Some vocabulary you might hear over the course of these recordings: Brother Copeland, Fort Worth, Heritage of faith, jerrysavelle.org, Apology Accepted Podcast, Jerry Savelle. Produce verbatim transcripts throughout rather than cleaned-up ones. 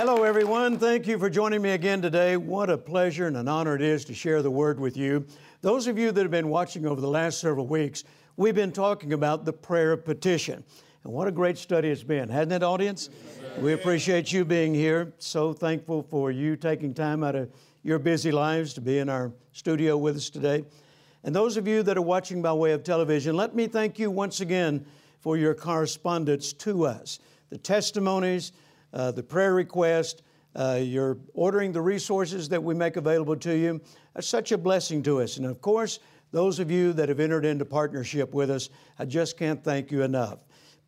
Hello, everyone. Thank you for joining me again today. What a pleasure and an honor it is to share the Word with you. Those of you that have been watching over the last several weeks, we've been talking about the prayer of petition. And what a great study it's been, hasn't it, audience? Yes, we appreciate you being here. So thankful for you taking time out of your busy lives to be in our studio with us today. And those of you that are watching by way of television, let me thank you once again for your correspondence to us. The testimonies, uh, the prayer request, uh, you're ordering the resources that we make available to you. That's such a blessing to us. And of course, those of you that have entered into partnership with us, I just can't thank you enough.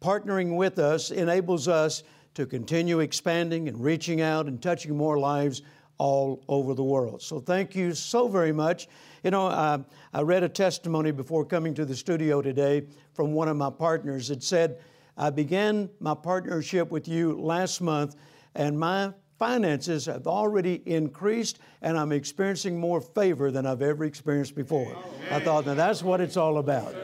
Partnering with us enables us to continue expanding and reaching out and touching more lives all over the world. So thank you so very much. You know, I, I read a testimony before coming to the studio today from one of my partners. It said, I began my partnership with you last month, and my finances have already increased, and I'm experiencing more favor than I've ever experienced before. I thought, now that's what it's all about.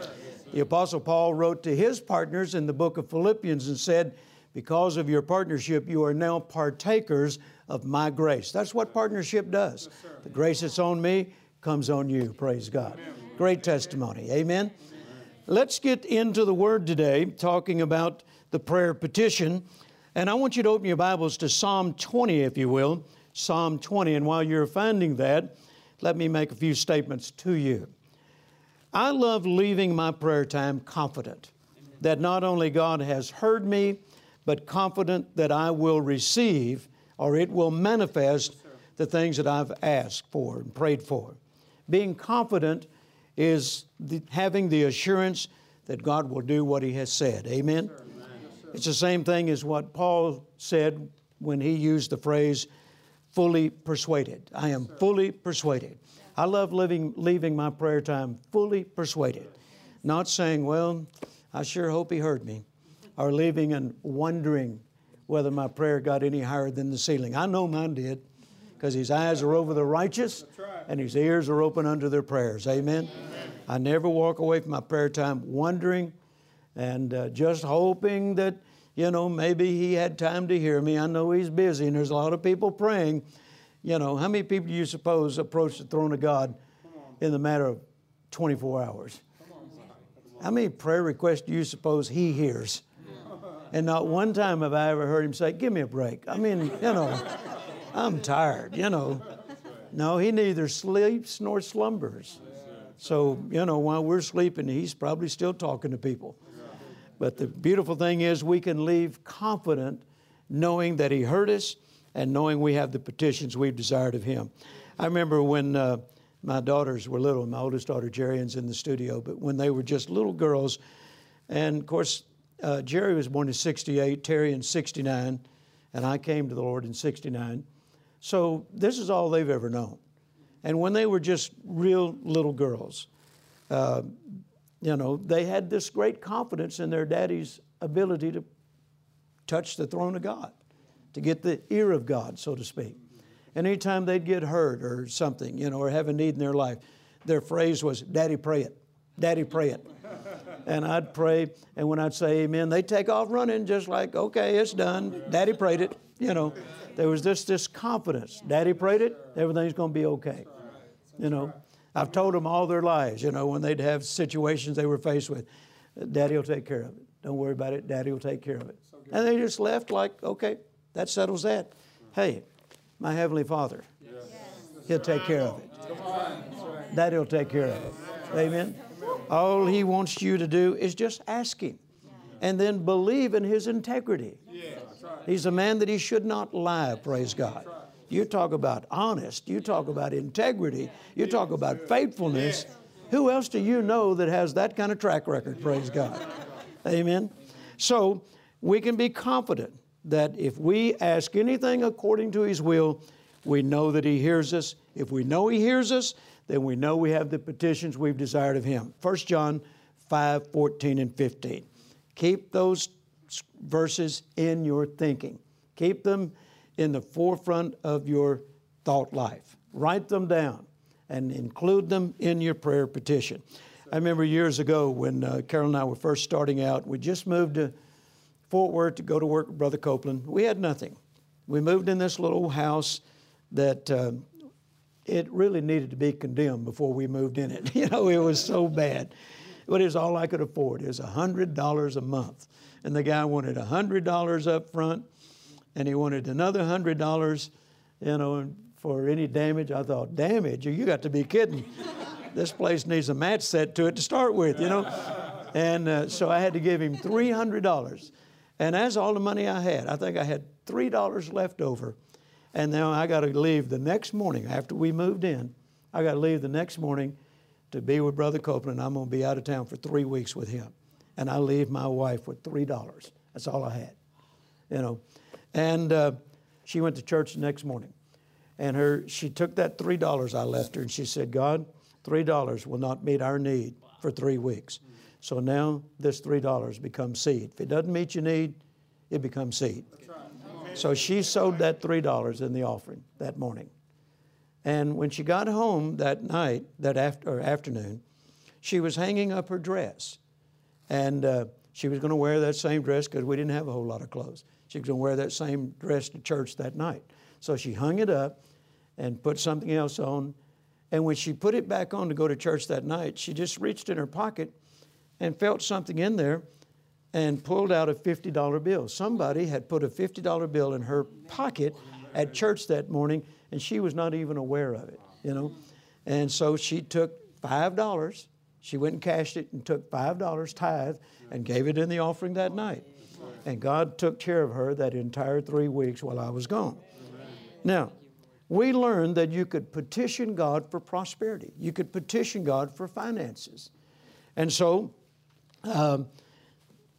The Apostle Paul wrote to his partners in the book of Philippians and said, because of your partnership, you are now partakers of my grace. That's what partnership does. Yes, the grace that's on me comes on you. Praise God. Amen. Great testimony. Amen. Amen. Let's get into the Word today, talking about the prayer petition. And I want you to open your Bibles to Psalm twenty, if you will. Psalm twenty. And while you're finding that, let me make a few statements to you. I love leaving my prayer time confident that not only God has heard me, but confident that I will receive, or it will manifest the things that I've asked for and prayed for. Being confident is the, having the assurance that God will do what He has said. Amen? Yes, Amen? It's the same thing as what Paul said when he used the phrase, fully persuaded. I am yes, fully persuaded. I love living, leaving my prayer time fully persuaded. Not saying, well, I sure hope He heard me, or leaving and wondering whether my prayer got any higher than the ceiling. I know mine did, because His eyes are over the righteous and His ears are open unto their prayers. Amen? Amen. I never walk away from my prayer time wondering and uh, just hoping that, you know, maybe He had time to hear me. I know He's busy and there's a lot of people praying. You know, how many people do you suppose approach the throne of God in the matter of twenty-four hours? How many prayer requests do you suppose He hears? And not one time have I ever heard Him say, give me a break. I mean, you know, I'm tired, you know. No, He neither sleeps nor slumbers. So, you know, while we're sleeping, He's probably still talking to people. But the beautiful thing is we can leave confident knowing that He heard us and knowing we have the petitions we've desired of Him. I remember when uh, my daughters were little, my oldest daughter, Jerrian's in the studio, but when they were just little girls, and of course, Uh, Jerry was born in sixty-eight, Terry in sixty-nine, and I came to the Lord in sixty-nine. So this is all they've ever known. And when they were just real little girls, uh, you know, they had this great confidence in their daddy's ability to touch the throne of God, to get the ear of God, so to speak. And anytime they'd get hurt or something, you know, or have a need in their life, their phrase was, Daddy, pray it. Daddy, pray it. And I'd pray, and when I'd say amen, they'd take off running just like, okay, it's done. Daddy prayed it. You know, there was this, this confidence. Daddy prayed it, everything's going to be okay. You know, I've told them all their lives, you know, when they'd have situations they were faced with, Daddy will take care of it. Don't worry about it. Daddy will take care of it. And they just left like, okay, that settles that. Hey, my Heavenly Father, He'll take care of it. Daddy will take care of it. Amen. All He wants you to do is just ask Him and then believe in His integrity. He's a man that He should not lie, praise God. You talk about honest. You talk about integrity. You talk about faithfulness. Who else do you know that has that kind of track record, praise God? Amen. So we can be confident that if we ask anything according to His will, we know that He hears us. If we know He hears us, then we know we have the petitions we've desired of Him. First John five, fourteen and fifteen. Keep those verses in your thinking. Keep them in the forefront of your thought life. Write them down and include them in your prayer petition. I remember years ago when uh, Carol and I were first starting out, we just moved to Fort Worth to go to work with Brother Copeland. We had nothing. we moved in this little house that uh, it really needed to be condemned before we moved in it. You know, it was so bad. But it was all I could afford. It was one hundred dollars a month. And the guy wanted one hundred dollars up front, and he wanted another one hundred dollars, you know, for any damage. I thought, damage? You got to be kidding. This place needs a match set to it to start with, you know. And uh, so I had to give him three hundred dollars. And that's all the money I had. I think I had three dollars left over. And now I got to leave the next morning. After we moved in, I got to leave the next morning to be with Brother Copeland. I'm going to be out of town for three weeks with him. And I leave my wife with three dollars. That's all I had, you know. And uh, she went to church the next morning. And her, she took that three dollars I left her, and she said, God, three dollars will not meet our need for three weeks. So now this three dollars becomes seed. If it doesn't meet your need, it becomes seed. So she sowed that three dollars in the offering that morning. And when she got home that night, that after, or afternoon, she was hanging up her dress. And uh, she was going to wear that same dress because we didn't have a whole lot of clothes. She was going to wear that same dress to church that night. So she hung it up and put something else on. And when she put it back on to go to church that night, she just reached in her pocket and felt something in there and pulled out a fifty dollar bill. Somebody had put a fifty dollar bill in her pocket at church that morning, and she was not even aware of it, you know. And so she took five dollars. She went and cashed it and took five dollars tithe and gave it in the offering that night. And God took care of her that entire three weeks while I was gone. Now, we learned that you could petition God for prosperity. You could petition God for finances. And so um,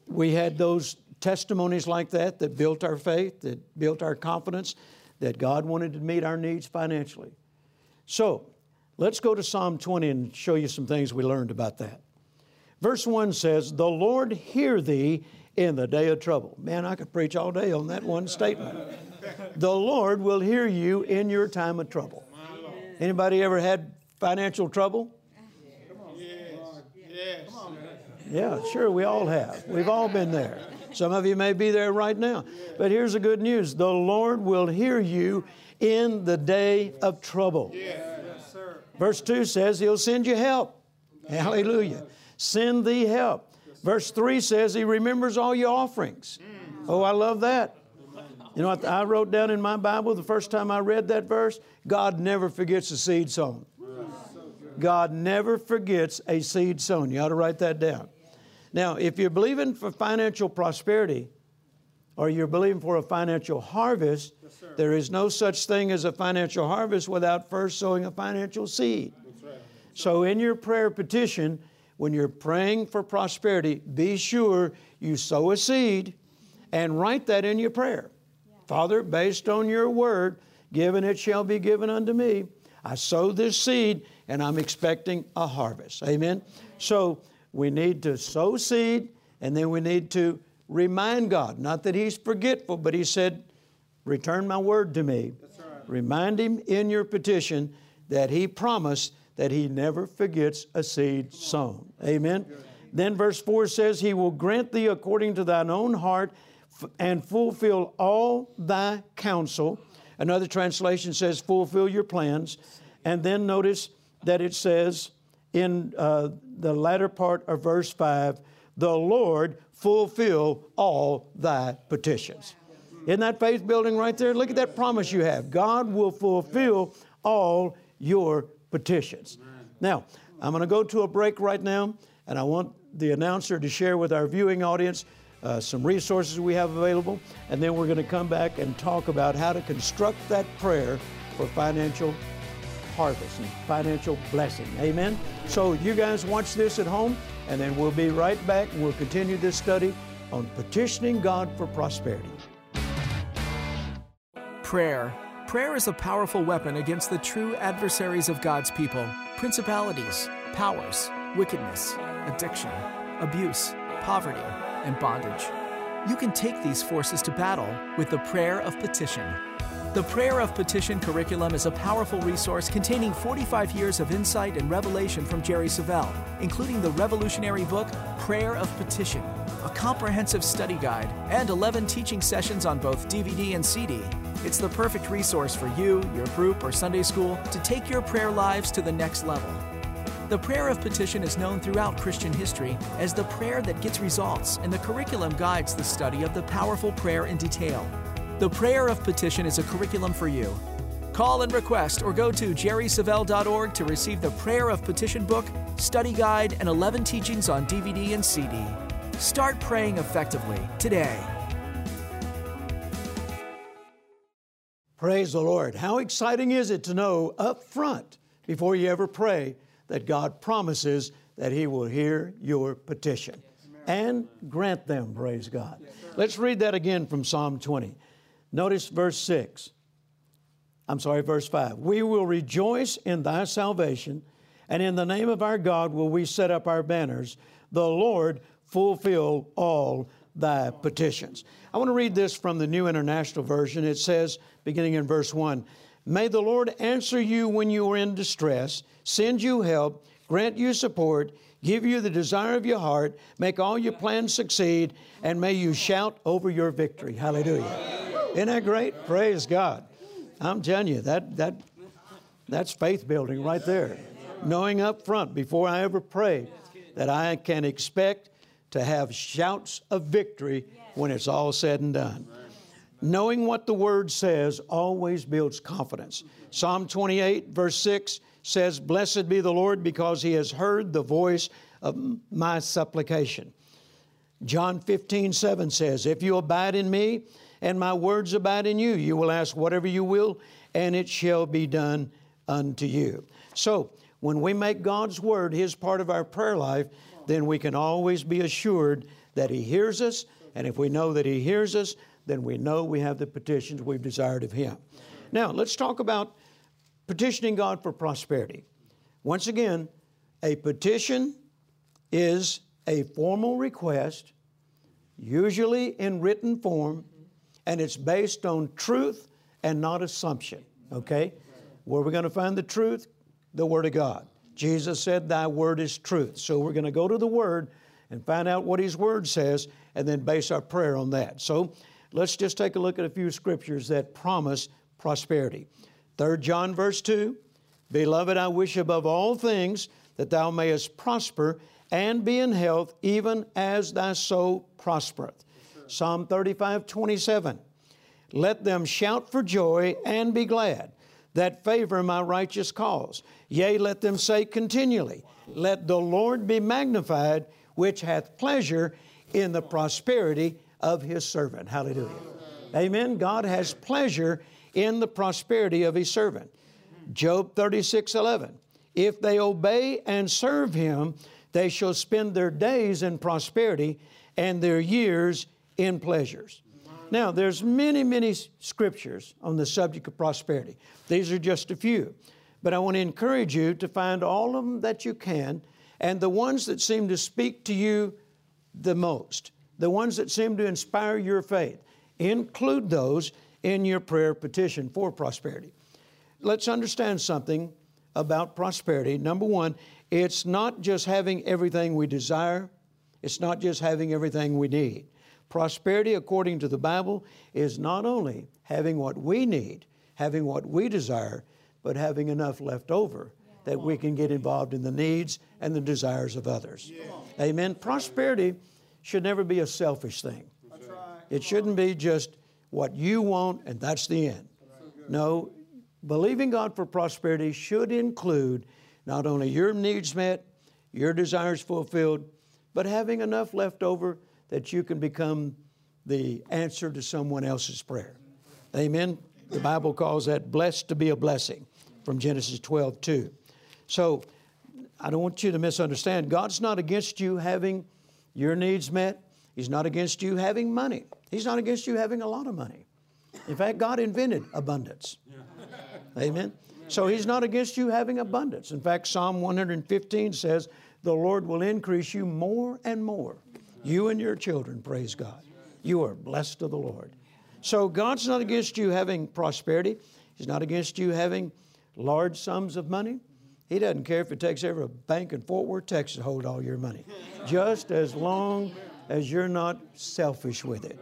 we had those testimonies like that that built our faith, that built our confidence, that God wanted to meet our needs financially. So let's go to Psalm twenty and show you some things we learned about that. Verse one says, the Lord hear thee in the day of trouble. Man, I could preach all day on that one statement. The Lord will hear you in your time of trouble. Anybody ever had financial trouble? Yeah, sure, we all have. We've all been there. Some of you may be there right now. But here's the good news. The Lord will hear you in the day of trouble. Yes, sir. Verse two says He'll send you help. Hallelujah. Send thee help. Verse three says He remembers all your offerings. Oh, I love that. You know what I wrote down in my Bible the first time I read that verse? God never forgets a seed sown. God never forgets a seed sown. You ought to write that down. Now, if you're believing for financial prosperity or you're believing for a financial harvest, yes, there is no such thing as a financial harvest without first sowing a financial seed. That's right. So in your prayer petition, when you're praying for prosperity, be sure you sow a seed and write that in your prayer. Yeah. Father, based on your word, given it shall be given unto me. I sow this seed and I'm expecting a harvest. Amen? Amen. So we need to sow seed, and then we need to remind God. Not that He's forgetful, but He said, return my word to me. That's right. Remind Him in your petition that He promised that He never forgets a seed sown. Amen. Good. Then verse four says, He will grant thee according to thine own heart and fulfill all thy counsel. Another translation says, fulfill your plans. And then notice that it says, in uh, the latter part of verse five, the Lord fulfill all thy petitions. Isn't that faith building right there? Look at that promise you have. God will fulfill all your petitions. Now, I'm going to go to a break right now, and I want the announcer to share with our viewing audience uh, some resources we have available, and then we're going to come back and talk about how to construct that prayer for financial harvest and financial blessing. Amen. So you guys watch this at home, and then we'll be right back, and we'll continue this study on petitioning God for prosperity. Prayer. Prayer is a powerful weapon against the true adversaries of God's people: principalities, powers, wickedness, addiction, abuse, poverty, and bondage. You can take these forces to battle with the prayer of petition. The Prayer of Petition curriculum is a powerful resource containing forty-five years of insight and revelation from Jerry Savelle, including the revolutionary book, Prayer of Petition, a comprehensive study guide, and eleven teaching sessions on both D V D and C D. It's the perfect resource for you, your group, or Sunday school to take your prayer lives to the next level. The prayer of petition is known throughout Christian history as the prayer that gets results, and the curriculum guides the study of the powerful prayer in detail. The prayer of petition is a curriculum for you. Call and request or go to jerry savelle dot org to receive the Prayer of Petition book, study guide, and eleven teachings on D V D and C D. Start praying effectively today. Praise the Lord. How exciting is it to know up front before you ever pray that God promises that He will hear your petition and grant them, praise God. Yes, let's read that again from Psalm twenty. Notice verse six. I'm sorry, verse five. We will rejoice in Thy salvation, and in the name of our God will we set up our banners. The Lord fulfill all Thy petitions. I want to read this from the New International Version. It says, beginning in verse one, May the Lord answer you when you are in distress, send you help, grant you support, give you the desire of your heart, make all your plans succeed, and may you shout over your victory. Hallelujah. Isn't that great? Praise God. I'm telling you, that that that's faith building right there. Knowing up front before I ever pray that I can expect to have shouts of victory when it's all said and done. Knowing what the Word says always builds confidence. Psalm twenty-eight, verse six says, Blessed be the Lord because He has heard the voice of my supplication. John fifteen, seven says, If you abide in me and my words abide in you, you will ask whatever you will, and it shall be done unto you. So when we make God's Word His part of our prayer life, then we can always be assured that He hears us. And if we know that He hears us, then we know we have the petitions we've desired of Him. Now, let's talk about petitioning God for prosperity. Once again, a petition is a formal request, usually in written form, and it's based on truth and not assumption, okay? Where are we going to find the truth? The Word of God. Jesus said, Thy Word is truth. So we're going to go to the Word and find out what His Word says and then base our prayer on that. So let's just take a look at a few scriptures that promise prosperity. Third John verse two, Beloved, I wish above all things that thou mayest prosper and be in health, even as thy soul prospereth. Sure. Psalm thirty-five, twenty-seven, Let them shout for joy and be glad that favor my righteous cause. Yea, let them say continually, Let the Lord be magnified, which hath pleasure in the prosperity of His servant. Hallelujah. Amen. Amen. God has pleasure in the prosperity of His servant. Job thirty-six, eleven, If they obey and serve Him, they shall spend their days in prosperity and their years in pleasures. Now, there's many, many scriptures on the subject of prosperity. These are just a few. But I want to encourage you to find all of them that you can, and the ones that seem to speak to you the most, the ones that seem to inspire your faith, include those in your prayer petition for prosperity. Let's understand something about prosperity. Number one, it's not just having everything we desire. It's not just having everything we need. Prosperity, according to the Bible, is not only having what we need, having what we desire, but having enough left over that we can get involved in the needs and the desires of others. Yeah. Amen. Prosperity should never be a selfish thing. It shouldn't be just what you want and that's the end. No, believing God for prosperity should include not only your needs met, your desires fulfilled, but having enough left over that you can become the answer to someone else's prayer. Amen. The Bible calls that blessed to be a blessing from Genesis twelve, two. So I don't want you to misunderstand. God's not against you having your needs met. He's not against you having money. He's not against you having a lot of money. In fact, God invented abundance. Amen. So He's not against you having abundance. In fact, Psalm one hundred fifteen says, The Lord will increase you more and more. You and your children, praise God. You are blessed of the Lord. So God's not against you having prosperity. He's not against you having large sums of money. He doesn't care if it takes every bank in Fort Worth, Texas to hold all your money. Just as long as you're not selfish with it.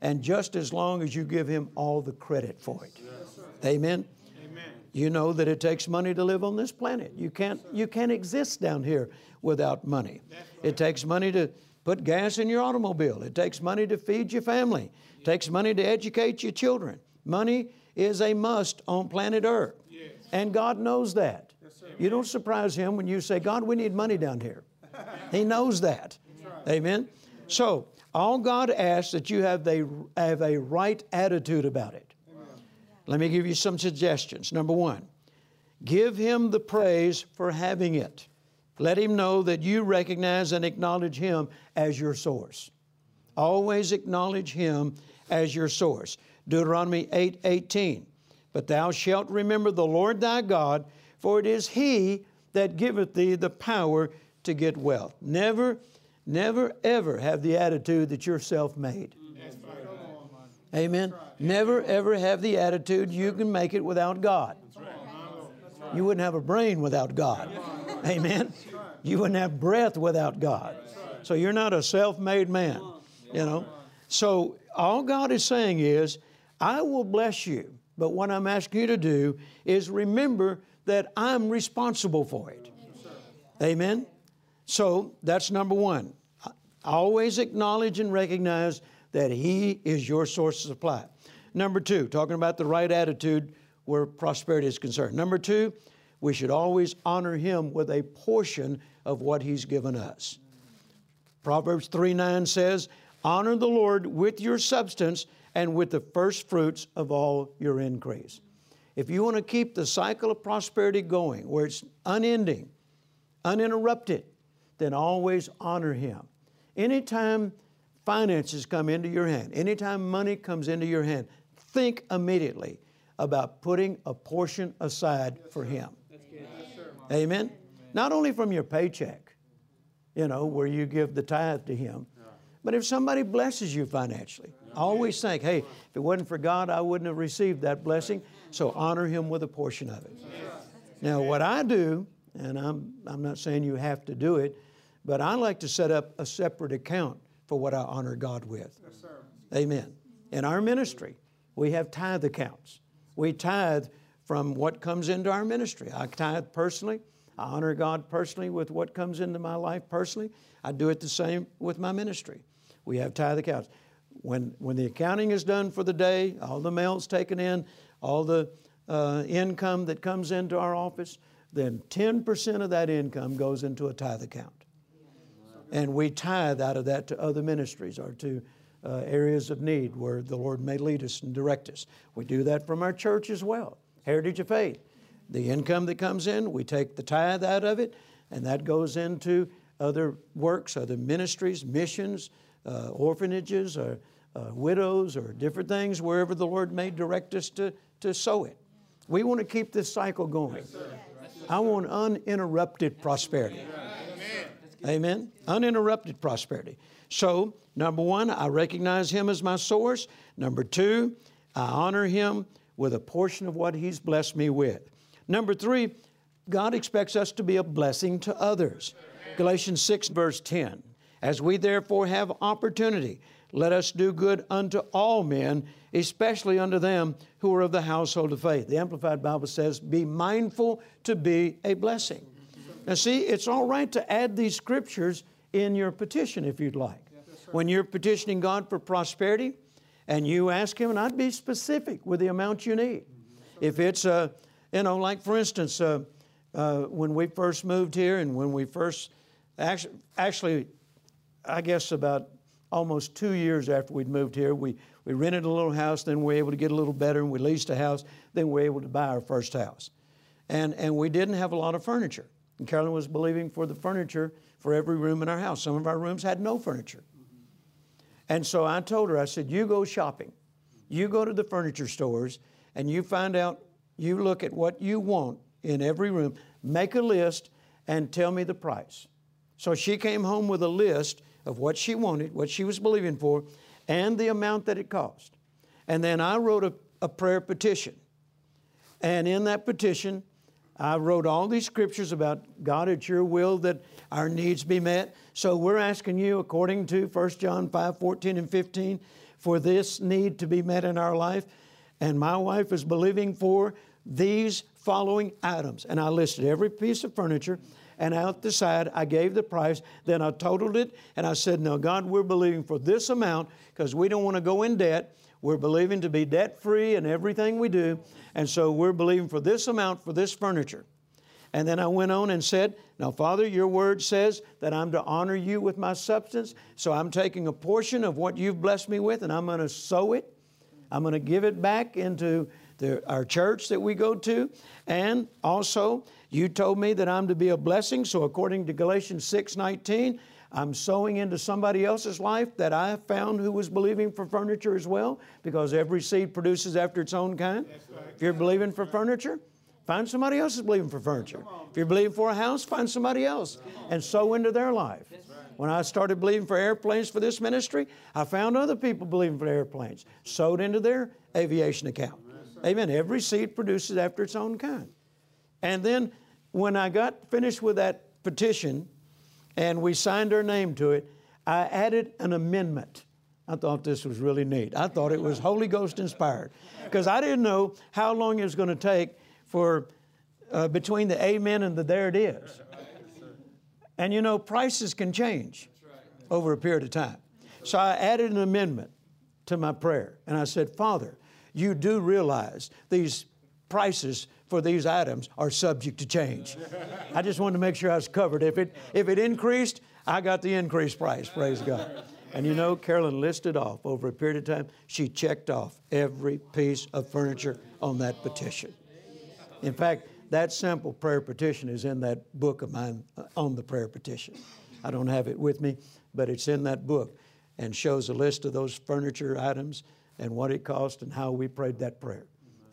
and just as long as you give Him all the credit for it. Yes. Amen? Amen. You know that it takes money to live on this planet. You can't, yes, you can't exist down here without money. Right. It takes money to put gas in your automobile. It takes money to feed your family. Yes. It takes money to educate your children. Money is a must on planet Earth. Yes. And God knows that. Yes, you don't surprise Him when you say, God, we need money down here. He knows that. Right. Amen? So, all God asks that you have, the, have a right attitude about it. Amen. Let me give you some suggestions. Number one, give Him the praise for having it. Let Him know that you recognize and acknowledge Him as your source. Always acknowledge Him as your source. Deuteronomy eight eighteen, but thou shalt remember the Lord thy God, for it is He that giveth thee the power to get wealth. Never, never, ever have the attitude that you're self-made. Amen. Never, ever have the attitude you can make it without God. You wouldn't have a brain without God. Amen. You wouldn't have breath without God. So you're not a self-made man, you know. So all God is saying is, I will bless you, but what I'm asking you to do is remember that I'm responsible for it. Amen? So that's number one. Always acknowledge and recognize that He is your source of supply. Number two, talking about the right attitude where prosperity is concerned. Number two, we should always honor Him with a portion of what He's given us. Proverbs three nine says, honor the Lord with your substance and with the first fruits of all your increase. If you want to keep the cycle of prosperity going, where it's unending, uninterrupted, then always honor Him. Anytime finances come into your hand, anytime money comes into your hand, think immediately about putting a portion aside for Him. Amen? Not only from your paycheck, you know, where you give the tithe to Him, but if somebody blesses you financially, always think, hey, if it wasn't for God, I wouldn't have received that blessing. So honor Him with a portion of it. Now, what I do, and I'm, I'm not saying you have to do it, but I like to set up a separate account for what I honor God with. Yes, sir. Amen. In our ministry, we have tithe accounts. We tithe from what comes into our ministry. I tithe personally. I honor God personally with what comes into my life personally. I do it the same with my ministry. We have tithe accounts. When, when the accounting is done for the day, all the mail's taken in, all the uh, income that comes into our office, then ten percent of that income goes into a tithe account. And we tithe out of that to other ministries or to uh, areas of need where the Lord may lead us and direct us. We do that from our church as well, Heritage of Faith. The income that comes in, we take the tithe out of it, and that goes into other works, other ministries, missions, uh, orphanages, or uh, widows, or different things, wherever the Lord may direct us to, to sow it. We want to keep this cycle going. I want uninterrupted prosperity. Amen. Amen. Uninterrupted prosperity. So, number one, I recognize Him as my source. Number two, I honor Him with a portion of what He's blessed me with. Number three, God expects us to be a blessing to others. Galatians six, verse ten. As we therefore have opportunity, let us do good unto all men, especially unto them who are of the household of faith. The Amplified Bible says, be mindful to be a blessing. Now see, it's all right to add these scriptures in your petition if you'd like. When you're petitioning God for prosperity and you ask Him, and I'd be specific with the amount you need. If it's a, you know, like for instance, uh, uh, when we first moved here and when we first, actually, actually I guess about almost two years after we'd moved here, we, we rented a little house, then we were able to get a little better, and we leased a house, then we were able to buy our first house. And, and we didn't have a lot of furniture. And Carolyn was believing for the furniture for every room in our house. Some of our rooms had no furniture. And so I told her, I said, you go shopping. You go to the furniture stores, and you find out, you look at what you want in every room, make a list, and tell me the price. So she came home with a list of what she wanted, what she was believing for, and the amount that it cost. And then I wrote a, a prayer petition. And in that petition, I wrote all these scriptures about, God, it's your will that our needs be met. So we're asking you, according to First John five, fourteen and fifteen, for this need to be met in our life. And my wife is believing for these following items. And I listed every piece of furniture, and out the side, I gave the price. Then I totaled it, and I said, now, God, we're believing for this amount because we don't want to go in debt. We're believing to be debt-free in everything we do. And so we're believing for this amount for this furniture. And then I went on and said, now, Father, your word says that I'm to honor you with my substance. So I'm taking a portion of what you've blessed me with, and I'm going to sow it. I'm going to give it back into the, our church that we go to. And also, you told me that I'm to be a blessing. So according to Galatians six nineteen, I'm sowing into somebody else's life that I found who was believing for furniture as well, because every seed produces after its own kind. Right. If you're believing for furniture, find somebody else who's believing for furniture. If you're believing for a house, find somebody else and sow into their life. Right. When I started believing for airplanes for this ministry, I found other people believing for airplanes, sowed into their aviation account. Right. Amen. Every seed produces after its own kind. And then when I got finished with that petition, and we signed our name to it, I added an amendment. I thought this was really neat. I thought it was Holy Ghost inspired, because I didn't know how long it was going to take for uh, between the amen and the there it is. And you know, prices can change over a period of time. So I added an amendment to my prayer. And I said, Father, you do realize these prices for these items are subject to change. I just wanted to make sure I was covered. If it, if it increased, I got the increased price, praise God. And you know, Carolyn listed off over a period of time. She checked off every piece of furniture on that petition. In fact, that simple prayer petition is in that book of mine on the prayer petition. I don't have it with me, but it's in that book and shows a list of those furniture items and what it cost and how we prayed that prayer.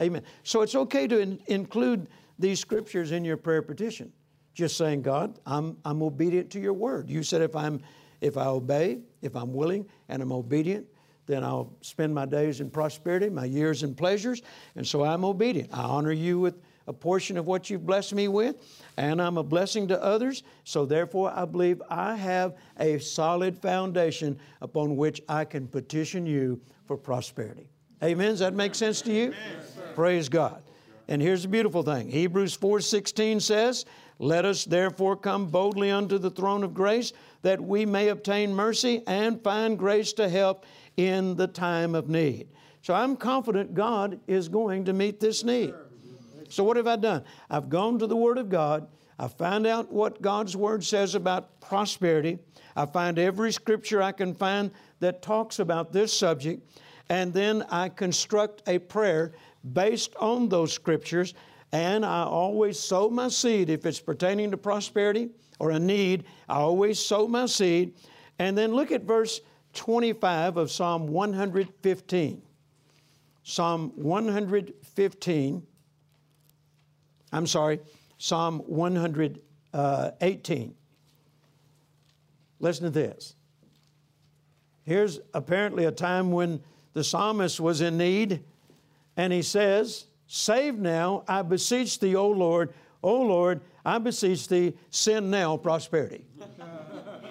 Amen. So it's okay to in, include these scriptures in your prayer petition. Just saying, God, I'm, I'm obedient to your word. You said if I'm, if I obey, if I'm willing and I'm obedient, then I'll spend my days in prosperity, my years in pleasures. And so I'm obedient. I honor you with a portion of what you've blessed me with, and I'm a blessing to others. So therefore, I believe I have a solid foundation upon which I can petition you for prosperity. Amen. Does that make sense to you? Amen. Praise God. And here's the beautiful thing. Hebrews four sixteen says, let us therefore come boldly unto the throne of grace, that we may obtain mercy and find grace to help in the time of need. So I'm confident God is going to meet this need. So what have I done? I've gone to the Word of God. I found out what God's Word says about prosperity. I find every scripture I can find that talks about this subject. And then I construct a prayer based on those scriptures, and I always sow my seed if it's pertaining to prosperity or a need. I always sow my seed. And then look at verse twenty-five of Psalm one fifteen. Psalm one fifteen. I'm sorry, Psalm one eighteen. Listen to this. Here's apparently a time when the psalmist was in need. And he says, save now, I beseech thee, O Lord. O Lord, I beseech thee, send now prosperity.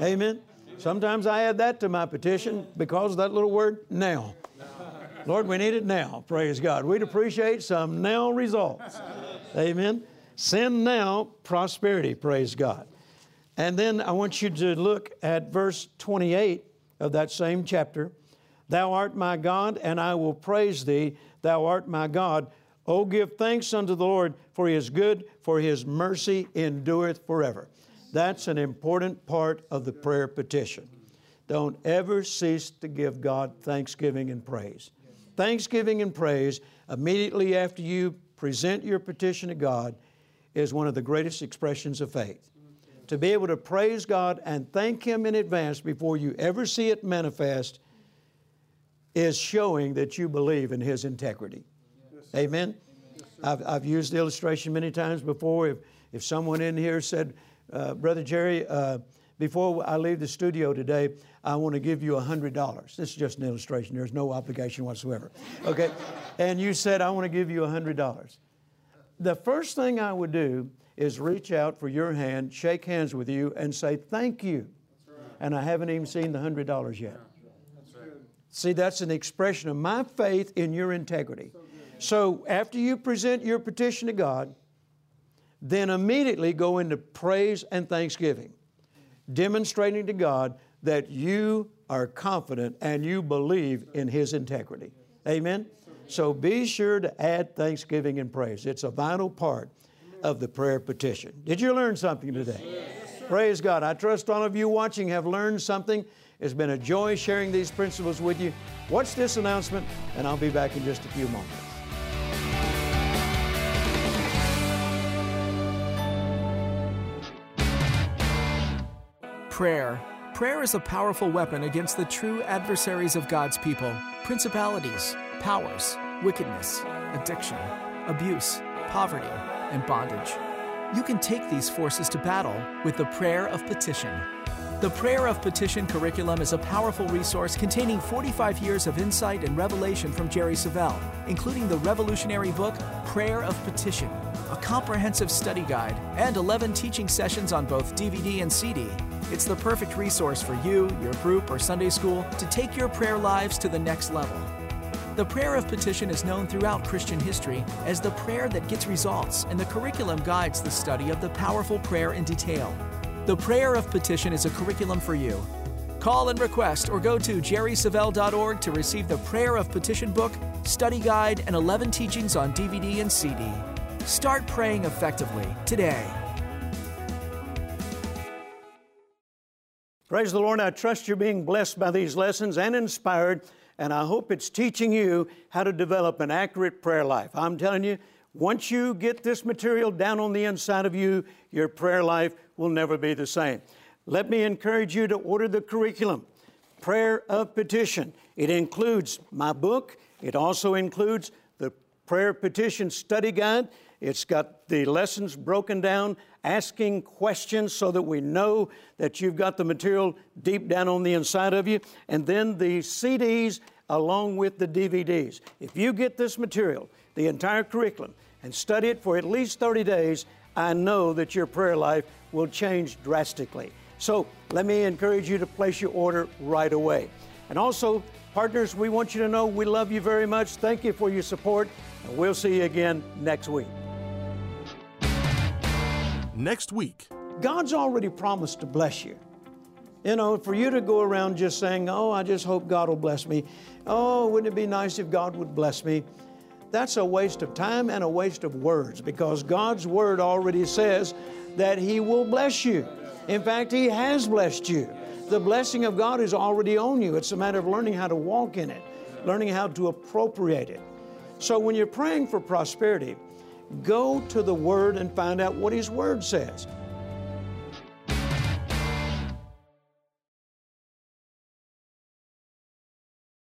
Amen. Sometimes I add that to my petition because of that little word, now. Lord, we need it now. Praise God. We'd appreciate some now results. Amen. Send now prosperity. Praise God. And then I want you to look at verse twenty-eight of that same chapter. Thou art my God, and I will praise thee. Thou art my God. O give thanks unto the Lord, for He is good, for His mercy endureth forever. That's an important part of the prayer petition. Don't ever cease to give God thanksgiving and praise. Thanksgiving and praise immediately after you present your petition to God is one of the greatest expressions of faith. To be able to praise God and thank Him in advance before you ever see it manifest is showing that you believe in His integrity. Yes. Amen? Yes, I've, I've used the illustration many times before. If, if someone in here said, uh, Brother Jerry, uh, before I leave the studio today, I want to give you one hundred dollars. This is just an illustration. There's no obligation whatsoever. Okay? And you said, I want to give you one hundred dollars. The first thing I would do is reach out for your hand, shake hands with you, and say, thank you. That's right. And I haven't even seen the one hundred dollars yet. See, that's an expression of my faith in your integrity. So, so after you present your petition to God, then immediately go into praise and thanksgiving, demonstrating to God that you are confident and you believe in His integrity. Amen? So be sure to add thanksgiving and praise. It's a vital part of the prayer petition. Did you learn something today? Yes, sir. Praise God. I trust all of you watching have learned something. It's been a joy sharing these principles with you. Watch this announcement, and I'll be back in just a few moments. Prayer. Prayer is a powerful weapon against the true adversaries of God's people: principalities, powers, wickedness, addiction, abuse, poverty, and bondage. You can take these forces to battle with the prayer of petition. The Prayer of Petition curriculum is a powerful resource containing forty-five years of insight and revelation from Jerry Savelle, including the revolutionary book, Prayer of Petition, a comprehensive study guide, and eleven teaching sessions on both D V D and C D. It's the perfect resource for you, your group, or Sunday school to take your prayer lives to the next level. The Prayer of Petition is known throughout Christian history as the prayer that gets results, and the curriculum guides the study of the powerful prayer in detail. The Prayer of Petition is a curriculum for you. Call and request or go to jerry savelle dot org to receive the Prayer of Petition book, study guide, and eleven teachings on D V D and C D. Start praying effectively today. Praise the Lord. I trust you're being blessed by these lessons and inspired, and I hope it's teaching you how to develop an accurate prayer life. I'm telling you, once you get this material down on the inside of you, your prayer life will never be the same. Let me encourage you to order the curriculum, Prayer of Petition. It includes my book. It also includes the Prayer Petition Study Guide. It's got the lessons broken down, asking questions so that we know that you've got the material deep down on the inside of you, and then the C Ds along with the D V Ds. If you get this material, the entire curriculum, and study it for at least thirty days, I know that your prayer life will change drastically. So let me encourage you to place your order right away. And also, partners, we want you to know we love you very much. Thank you for your support, and we'll see you again next week. Next week. God's already promised to bless you. You know, for you to go around just saying, oh, I just hope God will bless me. Oh, wouldn't it be nice if God would bless me? That's a waste of time and a waste of words, because God's Word already says that He will bless you. In fact, He has blessed you. The blessing of God is already on you. It's a matter of learning how to walk in it, learning how to appropriate it. So when you're praying for prosperity, go to the Word and find out what His Word says.